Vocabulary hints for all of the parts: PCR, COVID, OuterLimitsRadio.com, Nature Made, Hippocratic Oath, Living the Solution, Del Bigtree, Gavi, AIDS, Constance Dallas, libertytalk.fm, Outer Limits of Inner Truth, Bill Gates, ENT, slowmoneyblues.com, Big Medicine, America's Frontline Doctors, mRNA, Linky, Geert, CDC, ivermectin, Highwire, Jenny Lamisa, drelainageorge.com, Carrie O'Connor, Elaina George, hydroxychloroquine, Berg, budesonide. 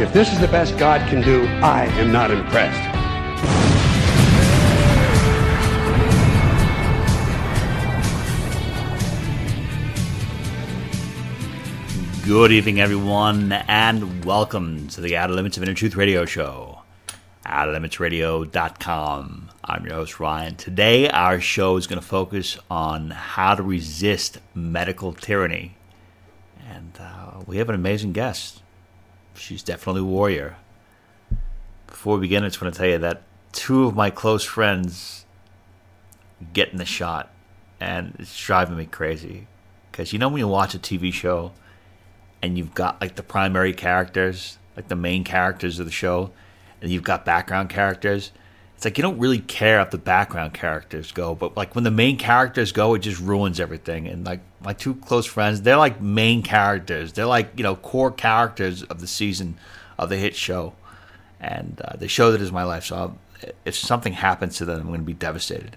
If this is the best God can do, I am not impressed. Good evening, everyone, and welcome to the Outer Limits of Inner Truth Radio Show, OuterLimitsRadio.com. I'm your host, Ryan. Today, our show is going to focus on how to resist medical tyranny. And we have an amazing guest. She's definitely a warrior. Before we begin, I just want to tell you that two of my close friends get in the shot, and it's driving me crazy. Because you know when you watch a TV show and you've got like the primary characters, like the main characters of the show, and you've got background characters, it's like you don't really care if the background characters go, but like when the main characters go, it just ruins everything. And like my two close friends, they're like main characters. They're like, you know, core characters of the season of the hit show. And the show that is my life. So if something happens to them, I'm going to be devastated.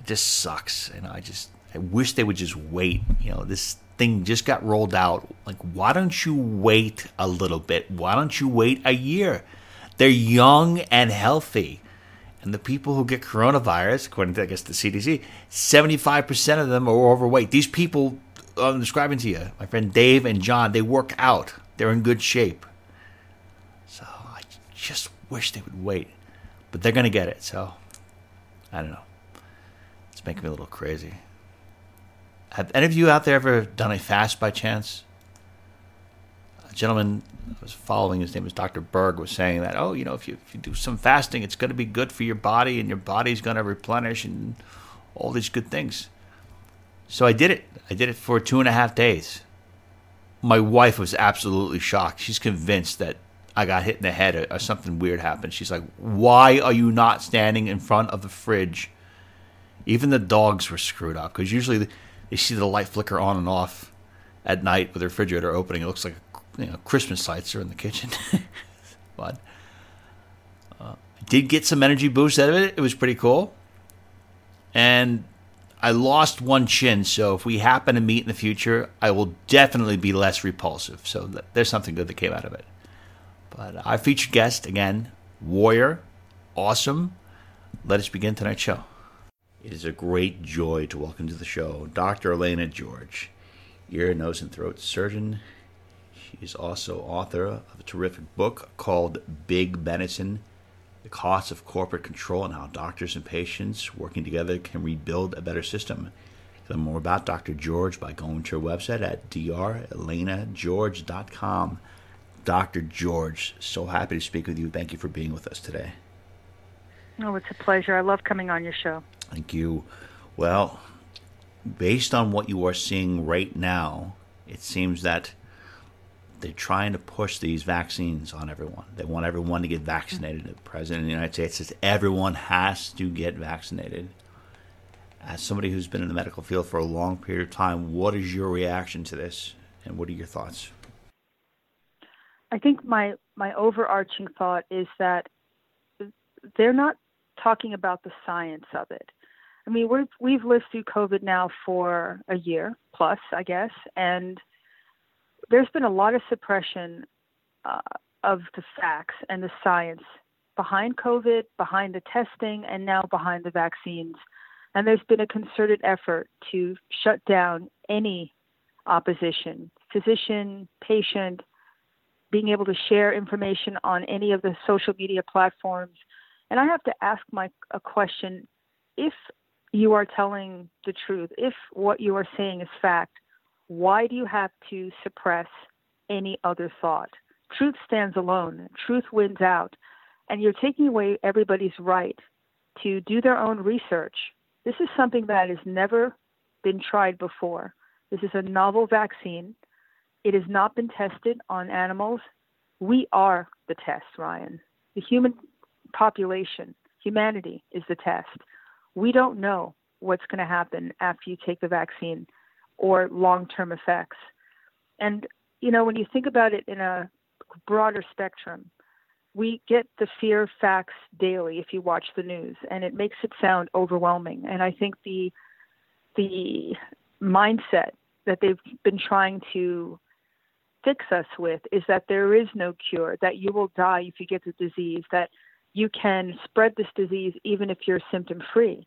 It just sucks. You know, I wish they would just wait. You know, this thing just got rolled out. Like, why don't you wait a little bit? Why don't you wait a year? They're young and healthy. And the people who get coronavirus, according to, I guess, the CDC, 75% of them are overweight. These people I'm describing to you, my friend Dave and John, they work out. They're in good shape. So I just wish they would wait. But they're going to get it. So I don't know. It's making me a little crazy. Have any of you out there ever done a fast by chance? A gentleman I was following, his name was Dr. Berg, was saying that, oh, you know, if you do some fasting, it's going to be good for your body and your body's going to replenish and all these good things. So I did it. I did it for 2.5 days. My wife was absolutely shocked. She's convinced that I got hit in the head or something weird happened. She's like, why are you not standing in front of the fridge? Even the dogs were screwed up because usually they see the light flicker on and off at night with the refrigerator opening. It looks like Christmas lights are in the kitchen. But I did get some energy boost out of it. It was pretty cool. And I lost one chin, so if we happen to meet in the future, I will definitely be less repulsive. So there's something good that came out of it. But our featured guest, again, warrior, awesome. Let us begin tonight's show. It is a great joy to welcome to the show Dr. Elaina George, ear, nose, and throat surgeon. She's also author of a terrific book called Big Medicine, The Cost of Corporate Control and How Doctors and Patients Working Together Can Rebuild a Better System. Learn more about Dr. George by going to her website at drelainageorge.com. Dr. George, so happy to speak with you. Thank you for being with us today. Oh, it's a pleasure. I love coming on your show. Thank you. Well, based on what you are seeing right now, it seems that they're trying to push these vaccines on everyone. They want everyone to get vaccinated. The president of the United States says everyone has to get vaccinated. As somebody who's been in the medical field for a long period of time, what is your reaction to this, and what are your thoughts? I think my overarching thought is that they're not talking about the science of it. I mean, we've lived through COVID now for a year plus, I guess, and there's been a lot of suppression of the facts and the science behind COVID, behind the testing, and now behind the vaccines. And there's been a concerted effort to shut down any opposition, physician, patient, being able to share information on any of the social media platforms. And I have to ask a question. If you are telling the truth, if what you are saying is fact, why do you have to suppress any other thought? Truth stands alone. Truth wins out. And you're taking away everybody's right to do their own research. This is something that has never been tried before. This is a novel vaccine. It has not been tested on animals. We are the test, Ryan. The human population, humanity, is the test. We don't know what's going to happen after you take the vaccine or long-term effects. And, you know, when you think about it in a broader spectrum, we get the fear facts daily if you watch the news, and it makes it sound overwhelming. And I think the mindset that they've been trying to fix us with is that there is no cure, that you will die if you get the disease, that you can spread this disease even if you're symptom-free.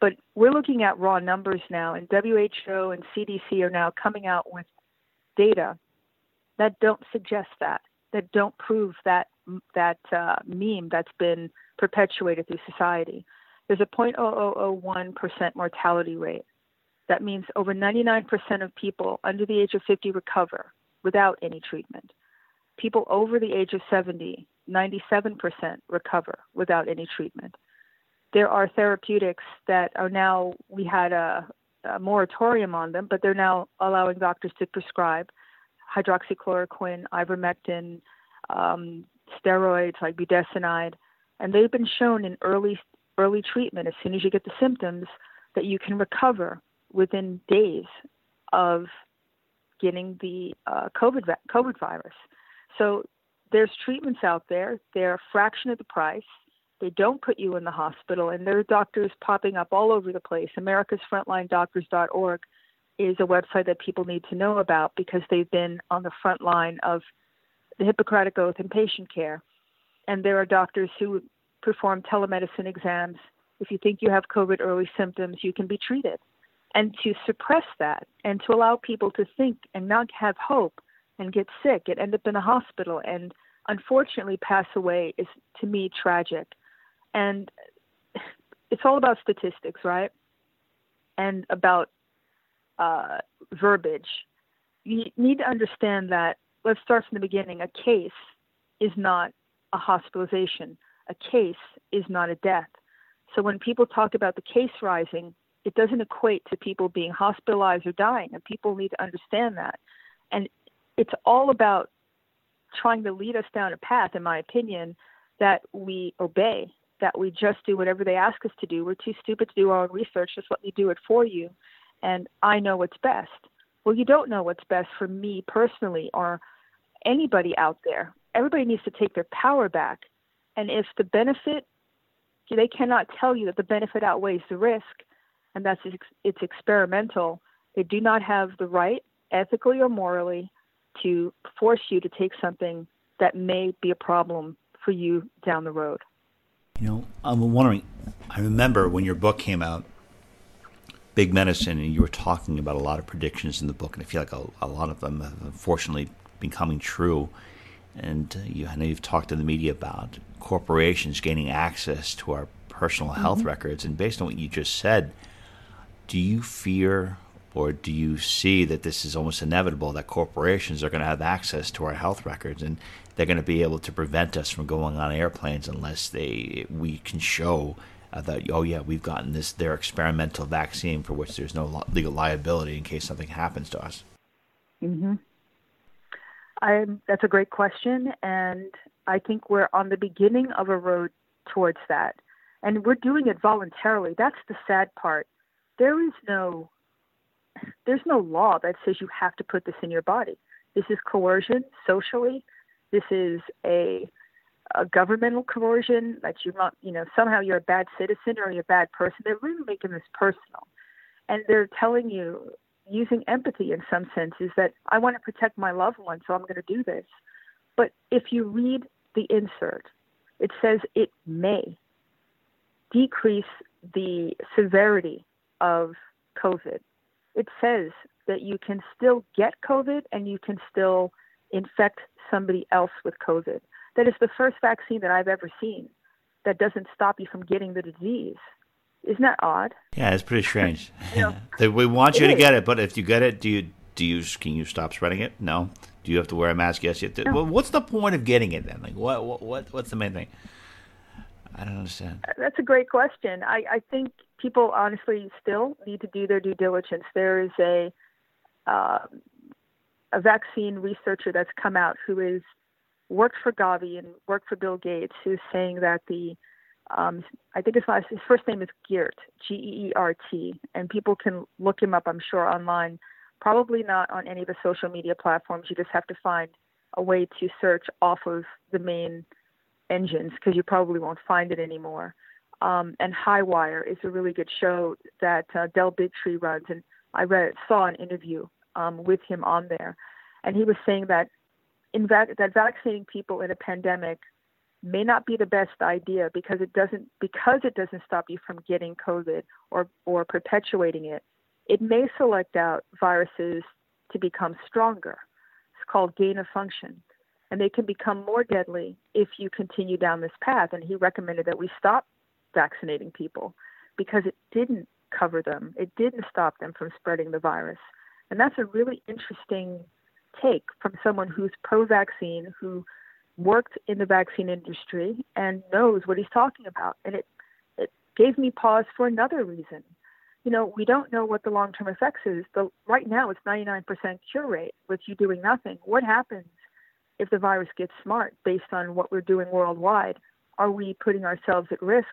But we're looking at raw numbers now, and WHO and CDC are now coming out with data that don't suggest that don't prove that meme that's been perpetuated through society. There's a 0.0001% mortality rate. That means over 99% of people under the age of 50 recover without any treatment. People over the age of 70, 97% recover without any treatment. There are therapeutics that are now, we had a moratorium on them, but they're now allowing doctors to prescribe hydroxychloroquine, ivermectin, steroids like budesonide, and they've been shown in early treatment, as soon as you get the symptoms, that you can recover within days of getting the COVID virus. So there's treatments out there. They're a fraction of the price. They don't put you in the hospital, and there are doctors popping up all over the place. America's Frontline Doctors.org is a website that people need to know about because they've been on the front line of the Hippocratic Oath and patient care. And there are doctors who perform telemedicine exams. If you think you have COVID early symptoms, you can be treated. And to suppress that and to allow people to think and not have hope and get sick and end up in a hospital and unfortunately pass away is, to me, tragic. And it's all about statistics, right? And about verbiage. You need to understand that, let's start from the beginning. A case is not a hospitalization. A case is not a death. So when people talk about the case rising, it doesn't equate to people being hospitalized or dying, and people need to understand that. And it's all about trying to lead us down a path, in my opinion, that we obey, that we just do whatever they ask us to do. We're too stupid to do our own research. Just let me do it for you, and I know what's best. Well, you don't know what's best for me personally or anybody out there. Everybody needs to take their power back. And if the benefit, they cannot tell you that the benefit outweighs the risk, and that's it's experimental, they do not have the right, ethically or morally, to force you to take something that may be a problem for you down the road. You know, I'm wondering, I remember when your book came out, Big Medicine, and you were talking about a lot of predictions in the book, and I feel like a lot of them have unfortunately been coming true. And I know you've talked to the media about corporations gaining access to our personal health records. And based on what you just said, do you fear or do you see that this is almost inevitable, that corporations are going to have access to our health records and they're going to be able to prevent us from going on airplanes unless we can show that, oh yeah, we've gotten their experimental vaccine for which there's no legal liability in case something happens to us? Mm-hmm. That's a great question, and I think we're on the beginning of a road towards that. And we're doing it voluntarily. That's the sad part. There's no law that says you have to put this in your body. This is coercion socially. This is a governmental coercion that you're not, somehow you're a bad citizen or you're a bad person. They're really making this personal. And they're telling you, using empathy in some sense, is that I want to protect my loved one, so I'm going to do this. But if you read the insert, it says it may decrease the severity of COVID. It says that you can still get COVID and you can still infect somebody else with COVID. That is the first vaccine that I've ever seen that doesn't stop you from getting the disease. Isn't that odd? Yeah, it's pretty strange. We want you to get it, but if you get it, can you stop spreading it? No. Do you have to wear a mask? Yes. You have to. No. Well, what's the point of getting it then? Like, what's the main thing? I don't understand. That's a great question. I think people honestly still need to do their due diligence. There is a vaccine researcher that's come out who is worked for Gavi and worked for Bill Gates, who's saying that I think his first name is Geert, G-E-E-R-T, and people can look him up, I'm sure, online. Probably not on any of the social media platforms. You just have to find a way to search off of the main engines because you probably won't find it anymore. And Highwire is a really good show that Del Bigtree runs, and I saw an interview with him on there, and he was saying that that vaccinating people in a pandemic may not be the best idea because it doesn't stop you from getting COVID or perpetuating it. It may select out viruses to become stronger. It's called gain of function. And they can become more deadly if you continue down this path. And he recommended that we stop vaccinating people because it didn't cover them. It didn't stop them from spreading the virus. And that's a really interesting take from someone who's pro-vaccine, who worked in the vaccine industry and knows what he's talking about. And it gave me pause for another reason. You know, we don't know what the long-term effects is. Right now, it's 99% cure rate with you doing nothing. What happens if the virus gets smart based on what we're doing worldwide? Are we putting ourselves at risk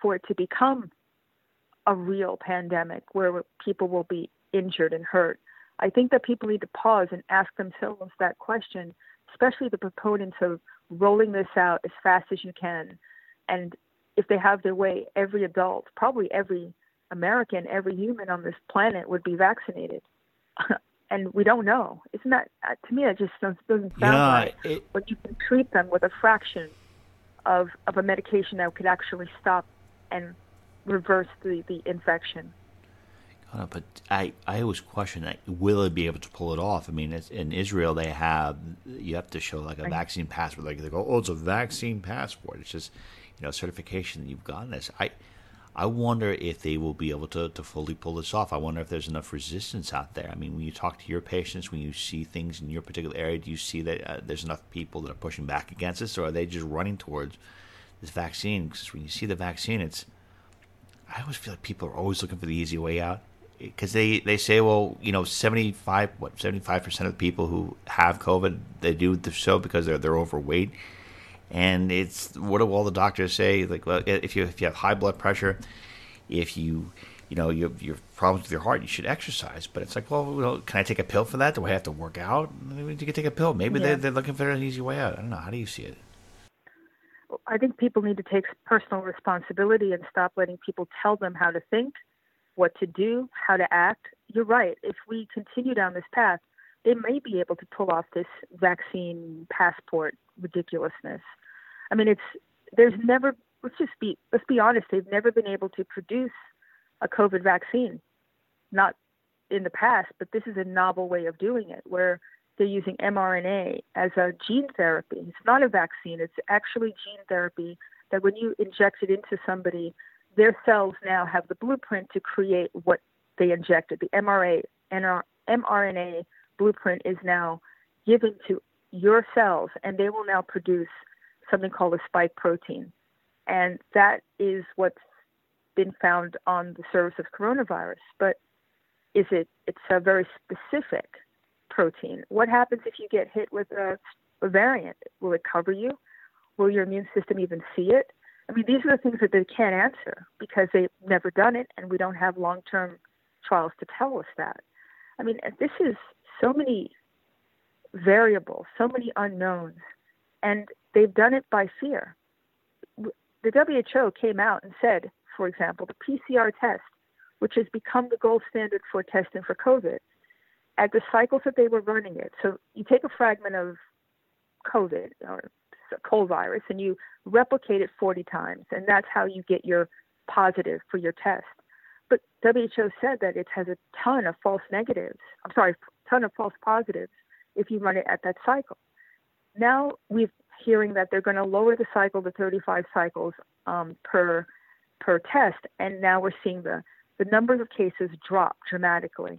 for it to become a real pandemic where people will be injured and hurt? I think that people need to pause and ask themselves that question, especially the proponents of rolling this out as fast as you can. And if they have their way, every adult, probably every American, every human on this planet would be vaccinated. And we don't know. Isn't that, to me, that just doesn't sound right. But you can treat them with a fraction of a medication that could actually stop and reverse the infection. But I always question that. Will it be able to pull it off? I mean, in Israel, you have to show like a vaccine passport. Like they go, oh, it's a vaccine passport. It's just, you know, certification that you've gotten this. I wonder if they will be able to fully pull this off. I wonder if there's enough resistance out there. I mean, when you talk to your patients, when you see things in your particular area, do you see that there's enough people that are pushing back against this, or are they just running towards this vaccine? Because when you see the vaccine, I always feel like people are always looking for the easy way out. Because they say, well, you know, 75% of the people who have COVID, they do so because they're overweight. And it's, what do all the doctors say? Like, well, if you have high blood pressure, if you have problems with your heart, you should exercise. But it's like, well, can I take a pill for that? Do I have to work out? You can take a pill. Maybe they're looking for an easy way out. I don't know. How do you see it? I think people need to take personal responsibility and stop letting people tell them how to think, what to do, how to act. You're right. If we continue down this path, they may be able to pull off this vaccine passport ridiculousness. I mean, let's be honest, they've never been able to produce a COVID vaccine, not in the past, but this is a novel way of doing it where they're using mRNA as a gene therapy. It's not a vaccine. It's actually gene therapy that when you inject it into somebody, their cells now have the blueprint to create what they injected. The mRNA blueprint is now given to your cells, and they will now produce something called a spike protein. And that is what's been found on the surface of coronavirus. But it's a very specific protein. What happens if you get hit with a variant? Will it cover you? Will your immune system even see it? I mean, these are the things that they can't answer because they've never done it, and we don't have long-term trials to tell us that. I mean, this is so many variables, so many unknowns, and they've done it by fear. The WHO came out and said, for example, the PCR test, which has become the gold standard for testing for COVID, at the cycles that they were running it. So you take a fragment of COVID or cold virus and you replicate it 40 times, and that's how you get your positive for your test. But WHO said that it has a ton of false positives if you run it at that cycle. Now we're hearing that they're going to lower the cycle to 35 cycles per test, and now we're seeing the numbers of cases drop dramatically.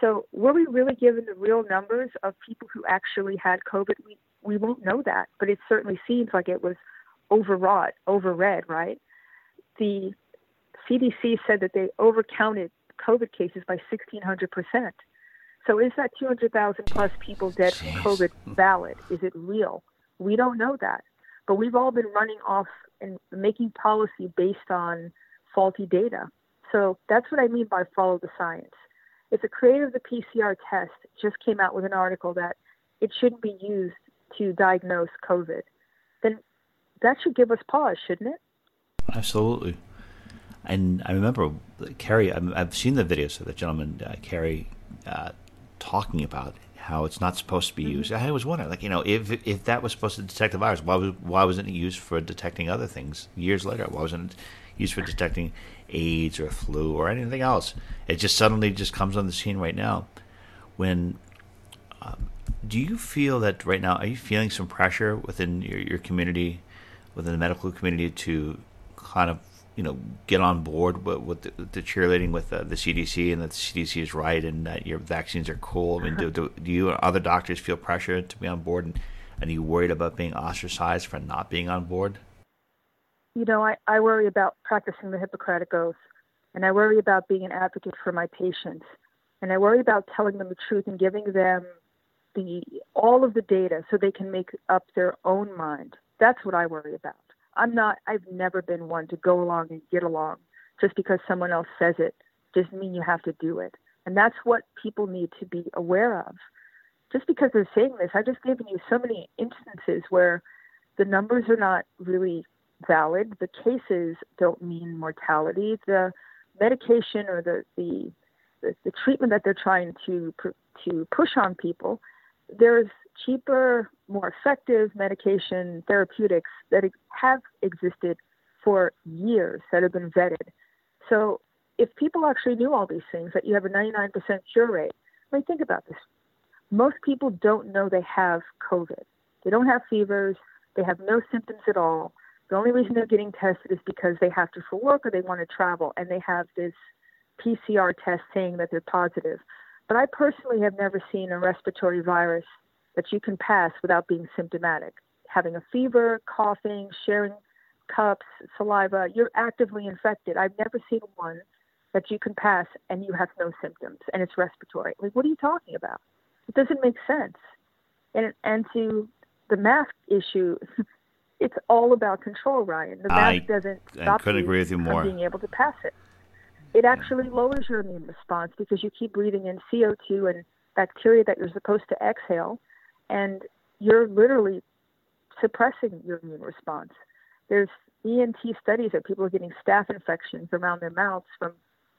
So were we really given the real numbers of people who actually had COVID? We won't know that, but it certainly seems like it was overread, right? The CDC said that they overcounted COVID cases by 1,600%. So is that 200,000 plus people dead from COVID valid? Is it real? We don't know that. But we've all been running off and making policy based on faulty data. So that's what I mean by follow the science. If the creator of the PCR test just came out with an article that it shouldn't be used to diagnose COVID, then that should give us pause, shouldn't it? Absolutely. And I remember Carrie, I've seen the videos of the gentleman, Carrie, talking about how it's not supposed to be used. I was wondering, like, you know, if that was supposed to detect the virus, why wasn't it used for detecting other things years later? Why wasn't it used for detecting AIDS or flu or anything else? It just suddenly just comes on the scene right now. When do you feel that right now? Are you feeling some pressure within your community, within the medical community, to kind of, you know, get on board with the cheerleading with the CDC, and that the CDC is right and that your vaccines are cool? I mean, do you and other doctors feel pressure to be on board, and are you worried about being ostracized for not being on board? You know, I worry about practicing the Hippocratic Oath, and I worry about being an advocate for my patients, and I worry about telling them the truth and giving them all of the data so they can make up their own mind. That's what I worry about. I've never been one to go along and get along. Just because someone else says it doesn't mean you have to do it. And that's what people need to be aware of. Just because they're saying this, I've just given you so many instances where the numbers are not really valid. The cases don't mean mortality. The medication or the treatment that they're trying to push on people, there's cheaper, more effective medication therapeutics that have existed for years that have been vetted. So if people actually knew all these things, that you have a 99% cure rate, I mean, think about this. Most people don't know they have COVID. They don't have fevers. They have no symptoms at all. The only reason they're getting tested is because they have to for work or they want to travel, and they have this PCR test saying that they're positive. But I personally have never seen a respiratory virus that you can pass without being symptomatic. Having a fever, coughing, sharing cups, saliva, you're actively infected. I've never seen one that you can pass and you have no symptoms and it's respiratory. Like, what are you talking about? It doesn't make sense. And to the mask issue, it's all about control, Ryan. The mask doesn't stop you from being able to pass it. It actually lowers your immune response because you keep breathing in CO2 and bacteria that you're supposed to exhale, and you're literally suppressing your immune response. There's ENT studies that people are getting staph infections around their mouths from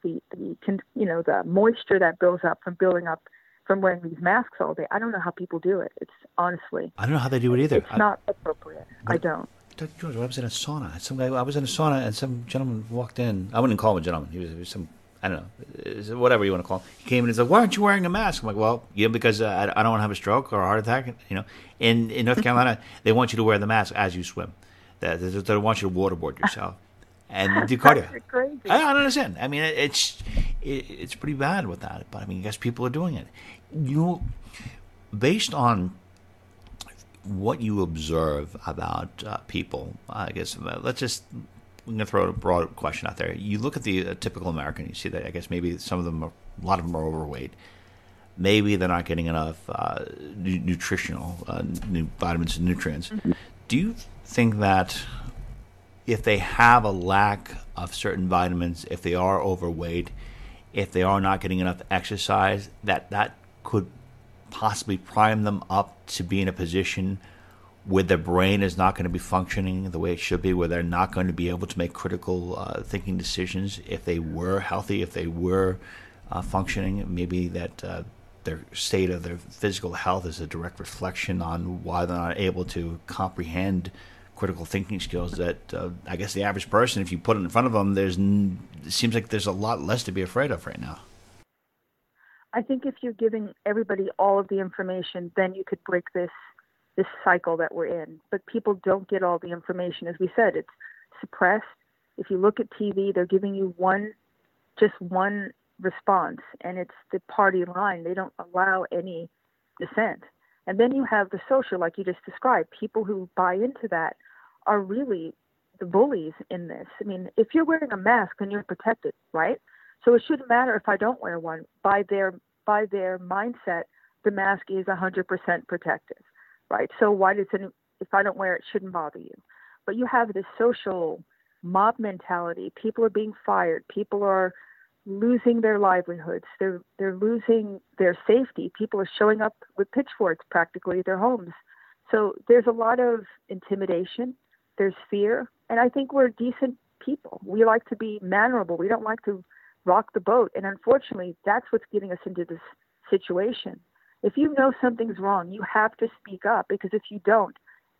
the moisture that builds up from wearing these masks all day. I don't know how people do it. It's honestly, I don't know how they do it either. It's not appropriate. I don't. Dr. George, I was in a sauna. I was in a sauna, and some gentleman walked in. I wouldn't call him a gentleman. He was some, I don't know, whatever you want to call him. He came in and he's like, "Why aren't you wearing a mask?" I'm like, "Well, yeah, because I don't want to have a stroke or a heart attack." You know, in North Carolina, they want you to wear the mask as you swim. They want you to waterboard yourself and do cardio. That's crazy. I don't understand. I mean, it's pretty bad with that. But I mean, I guess people are doing it. You, based on what you observe about people, I guess, I'm going to throw a broad question out there. You look at the typical American, you see that, I guess, maybe a lot of them are overweight. Maybe they're not getting enough nutritional vitamins and nutrients. Mm-hmm. Do you think that if they have a lack of certain vitamins, if they are overweight, if they are not getting enough exercise, that could possibly prime them up to be in a position where their brain is not going to be functioning the way it should be, where they're not going to be able to make critical thinking decisions if they were healthy, if they were functioning? Maybe that their state of their physical health is a direct reflection on why they're not able to comprehend critical thinking skills that I guess the average person, if you put it in front of them, it seems like there's a lot less to be afraid of right now. I think if you're giving everybody all of the information, then you could break this cycle that we're in. But people don't get all the information. As we said, it's suppressed. If you look at TV, they're giving you just one response, and it's the party line. They don't allow any dissent. And then you have the social, like you just described. People who buy into that are really the bullies in this. I mean, if you're wearing a mask, then you're protected, right? So it shouldn't matter if I don't wear one. By their mindset, the mask is 100% protective, right? So why does if I don't wear it, it shouldn't bother you. But you have this social mob mentality. People are being fired. People are losing their livelihoods. They're losing their safety. People are showing up with pitchforks practically at their homes. So there's a lot of intimidation. There's fear. And I think we're decent people. We like to be mannerable. We don't like to rock the boat. And unfortunately, that's what's getting us into this situation. If you know something's wrong, you have to speak up, because if you don't,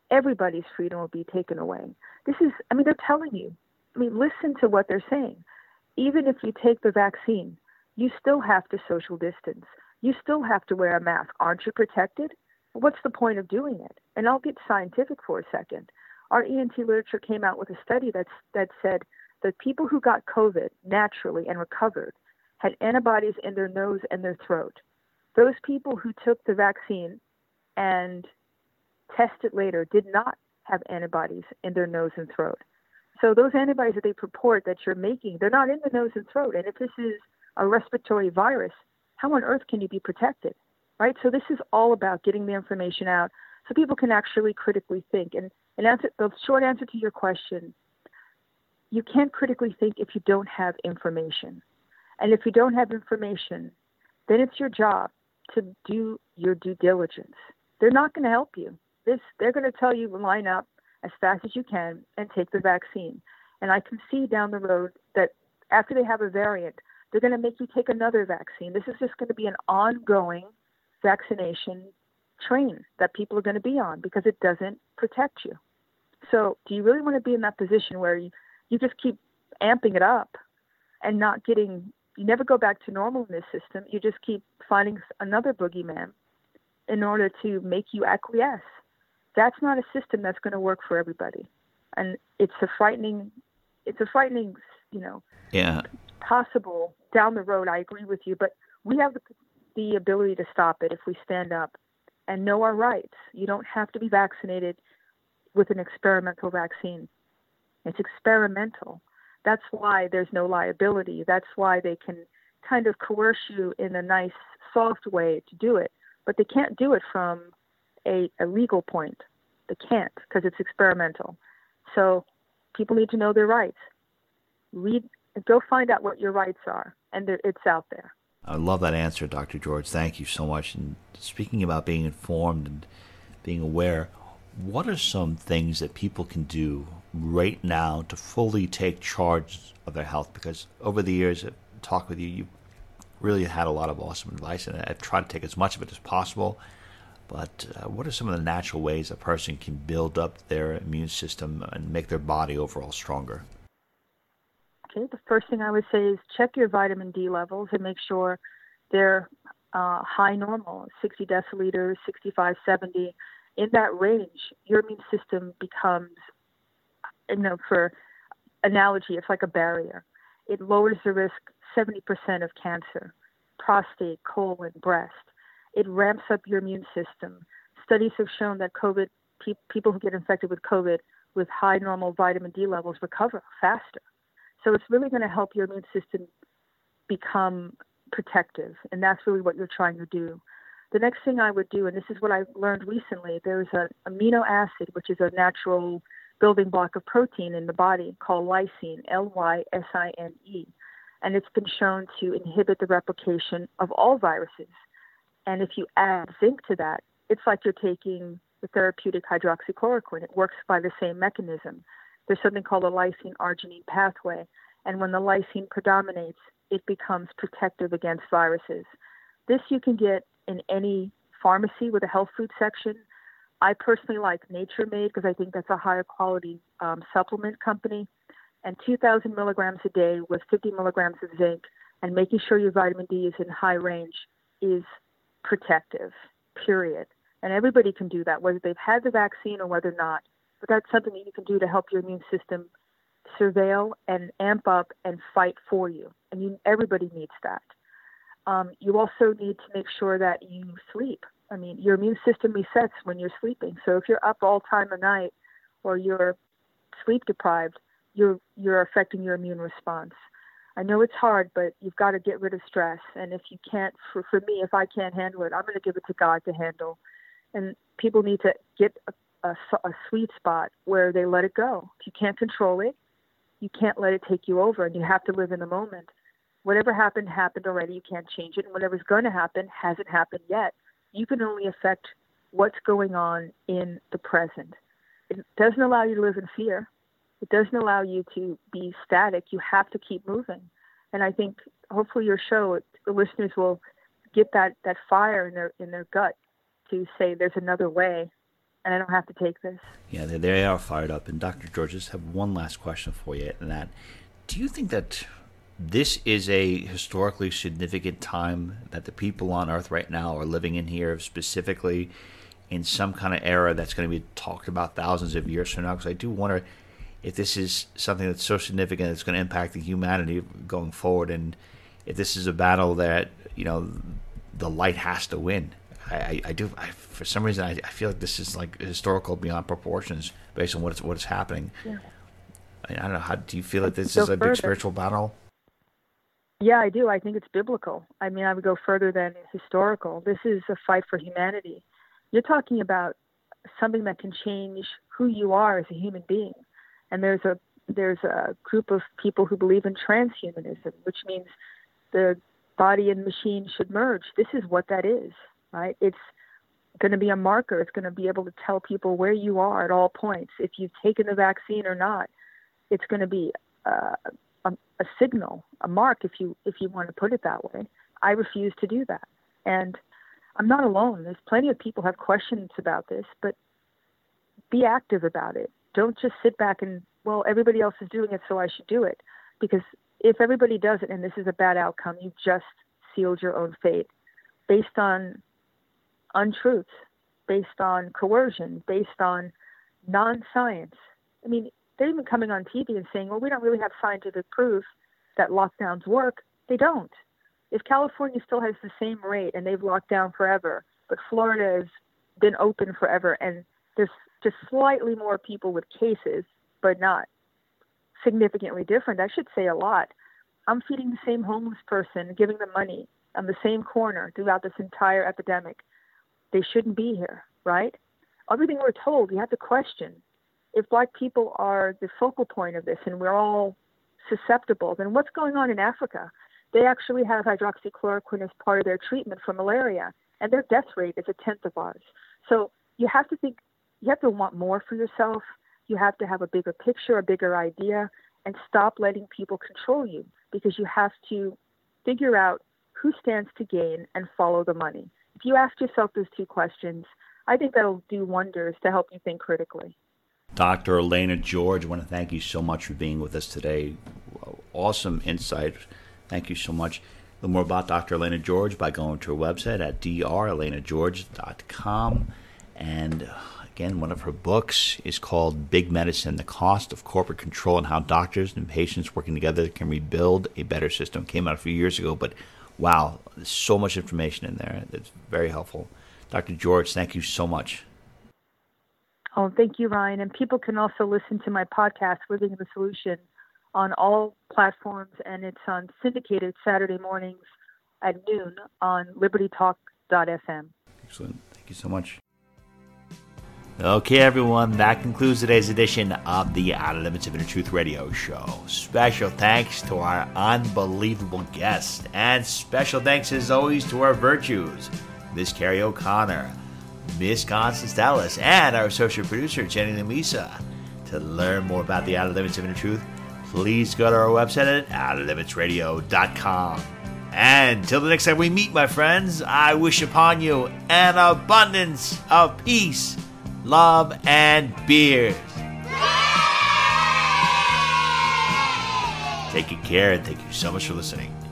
everybody's freedom will be taken away. This is, I mean, they're telling you. I mean, listen to what they're saying. Even if you take the vaccine, you still have to social distance. You still have to wear a mask. Aren't you protected? What's the point of doing it? And I'll get scientific for a second. Our ENT literature came out with a study that said that people who got COVID naturally and recovered had antibodies in their nose and their throat. Those people who took the vaccine and tested later did not have antibodies in their nose and throat. So those antibodies that they purport that you're making, they're not in the nose and throat. And if this is a respiratory virus, how on earth can you be protected, right? So this is all about getting the information out so people can actually critically think. And the short answer to your question, you can't critically think if you don't have information. And if you don't have information, then it's your job to do your due diligence. They're not going to help you. They're going to tell you to line up as fast as you can and take the vaccine. And I can see down the road that after they have a variant, they're going to make you take another vaccine. This is just going to be an ongoing vaccination train that people are going to be on, because it doesn't protect you. So do you really want to be in that position where you just keep amping it up and not getting, you never go back to normal in this system. You just keep finding another boogeyman in order to make you acquiesce. That's not a system that's going to work for everybody. And it's a frightening, possible down the road. I agree with you, but we have the ability to stop it if we stand up and know our rights. You don't have to be vaccinated with an experimental vaccine. It's experimental. That's why there's no liability. That's why they can kind of coerce you in a nice, soft way to do it. But they can't do it from a legal point. They can't, because it's experimental. So people need to know their rights. Go find out what your rights are, and it's out there. I love that answer, Dr. George. Thank you so much. And speaking about being informed and being aware, what are some things that people can do right now to fully take charge of their health? Because over the years, I've talked with you, you've really had a lot of awesome advice, and I've tried to take as much of it as possible. But what are some of the natural ways a person can build up their immune system and make their body overall stronger? Okay, the first thing I would say is check your vitamin D levels and make sure they're high normal, 60 deciliters, 65, 70. In that range, your immune system becomes, for analogy, it's like a barrier. It lowers the risk 70% of cancer, prostate, colon, breast. It ramps up your immune system. Studies have shown that COVID people who get infected with COVID with high normal vitamin D levels recover faster. So it's really going to help your immune system become protective, and that's really what you're trying to do. The next thing I would do, and this is what I learned recently, there's an amino acid, which is a natural building block of protein in the body called lysine, L-Y-S-I-N-E. And it's been shown to inhibit the replication of all viruses. And if you add zinc to that, it's like you're taking the therapeutic hydroxychloroquine. It works by the same mechanism. There's something called a lysine-arginine pathway. And when the lysine predominates, it becomes protective against viruses. This you can get in any pharmacy with a health food section. I personally like Nature Made because I think that's a higher quality supplement company. And 2,000 milligrams a day with 50 milligrams of zinc and making sure your vitamin D is in high range is protective, period. And everybody can do that, whether they've had the vaccine or whether not. But that's something that you can do to help your immune system surveil and amp up and fight for you. And everybody needs that. You also need to make sure that you sleep. I mean, your immune system resets when you're sleeping. So if you're up all time of night or you're sleep deprived, you're affecting your immune response. I know it's hard, but you've got to get rid of stress. And if you can't, for me, if I can't handle it, I'm going to give it to God to handle. And people need to get a sweet spot where they let it go. If you can't control it, you can't let it take you over, and you have to live in the moment. Whatever happened, happened already. You can't change it. And whatever's going to happen hasn't happened yet. You can only affect what's going on in the present. It doesn't allow you to live in fear. It doesn't allow you to be static. You have to keep moving. And I think hopefully your show, the listeners will get that fire in their gut to say there's another way, and I don't have to take this. Yeah, they are fired up. And Dr. George, I just have one last question for you, and that, do you think that this is a historically significant time that the people on Earth right now are living in here, specifically in some kind of era that's going to be talked about thousands of years from now? Because I do wonder if this is something that's so significant that's going to impact the humanity going forward, and if this is a battle that, you know, the light has to win. I for some reason I feel like this is like historical beyond proportions based on what's happening. Yeah. I don't know. How do you feel that this is a big spiritual battle? Yeah, I do. I think it's biblical. I mean, I would go further than historical. This is a fight for humanity. You're talking about something that can change who you are as a human being. And there's a group of people who believe in transhumanism, which means the body and machine should merge. This is what that is. Right? It's going to be a marker. It's going to be able to tell people where you are at all points. If you've taken the vaccine or not, it's going to be a signal, a mark, if you want to put it that way. I refuse to do that. And I'm not alone. There's plenty of people who have questions about this, but be active about it. Don't just sit back and, well, everybody else is doing it, so I should do it. Because if everybody does it and this is a bad outcome, you've just sealed your own fate based on untruth, based on coercion, based on non-science. I mean, they're even coming on TV and saying, well, we don't really have scientific proof that lockdowns work. They don't. If California still has the same rate and they've locked down forever, but Florida has been open forever and there's just slightly more people with cases, but not significantly different, that should say a lot. I'm feeding the same homeless person, giving them money on the same corner throughout this entire epidemic. They shouldn't be here, right? Everything we're told, you have to question. If Black people are the focal point of this and we're all susceptible, then what's going on in Africa? They actually have hydroxychloroquine as part of their treatment for malaria, and their death rate is 1/10 of ours. So you have to think, you have to want more for yourself. You have to have a bigger picture, a bigger idea, and stop letting people control you, because you have to figure out who stands to gain and follow the money. If you ask yourself those two questions, I think that'll do wonders to help you think critically. Dr. Elaina George, I want to thank you so much for being with us today. Awesome insight. Thank you so much. Learn more about Dr. Elaina George by going to her website at drelainageorge.com. And again, one of her books is called Big Medicine, The Cost of Corporate Control and How Doctors and Patients Working Together Can Rebuild a Better System. It came out a few years ago, but wow, there's so much information in there that's very helpful. Dr. George, thank you so much. Oh, thank you, Ryan. And people can also listen to my podcast, Living the Solution, on all platforms, and it's on syndicated Saturday mornings at noon on libertytalk.fm. Excellent. Thank you so much. Okay, everyone, that concludes today's edition of the Outer Limits of Inner Truth Radio Show. Special thanks to our unbelievable guests, and special thanks, as always, to our virtues, Miss Carrie O'Connor, Miss Constance Dallas, and our associate producer, Jenny Lamisa. To learn more about the Outer Limits of Inner Truth, please go to our website at OuterLimitsRadio.com. And till the next time we meet, my friends, I wish upon you an abundance of peace, love, and beers. Yay! Take good care, and thank you so much for listening.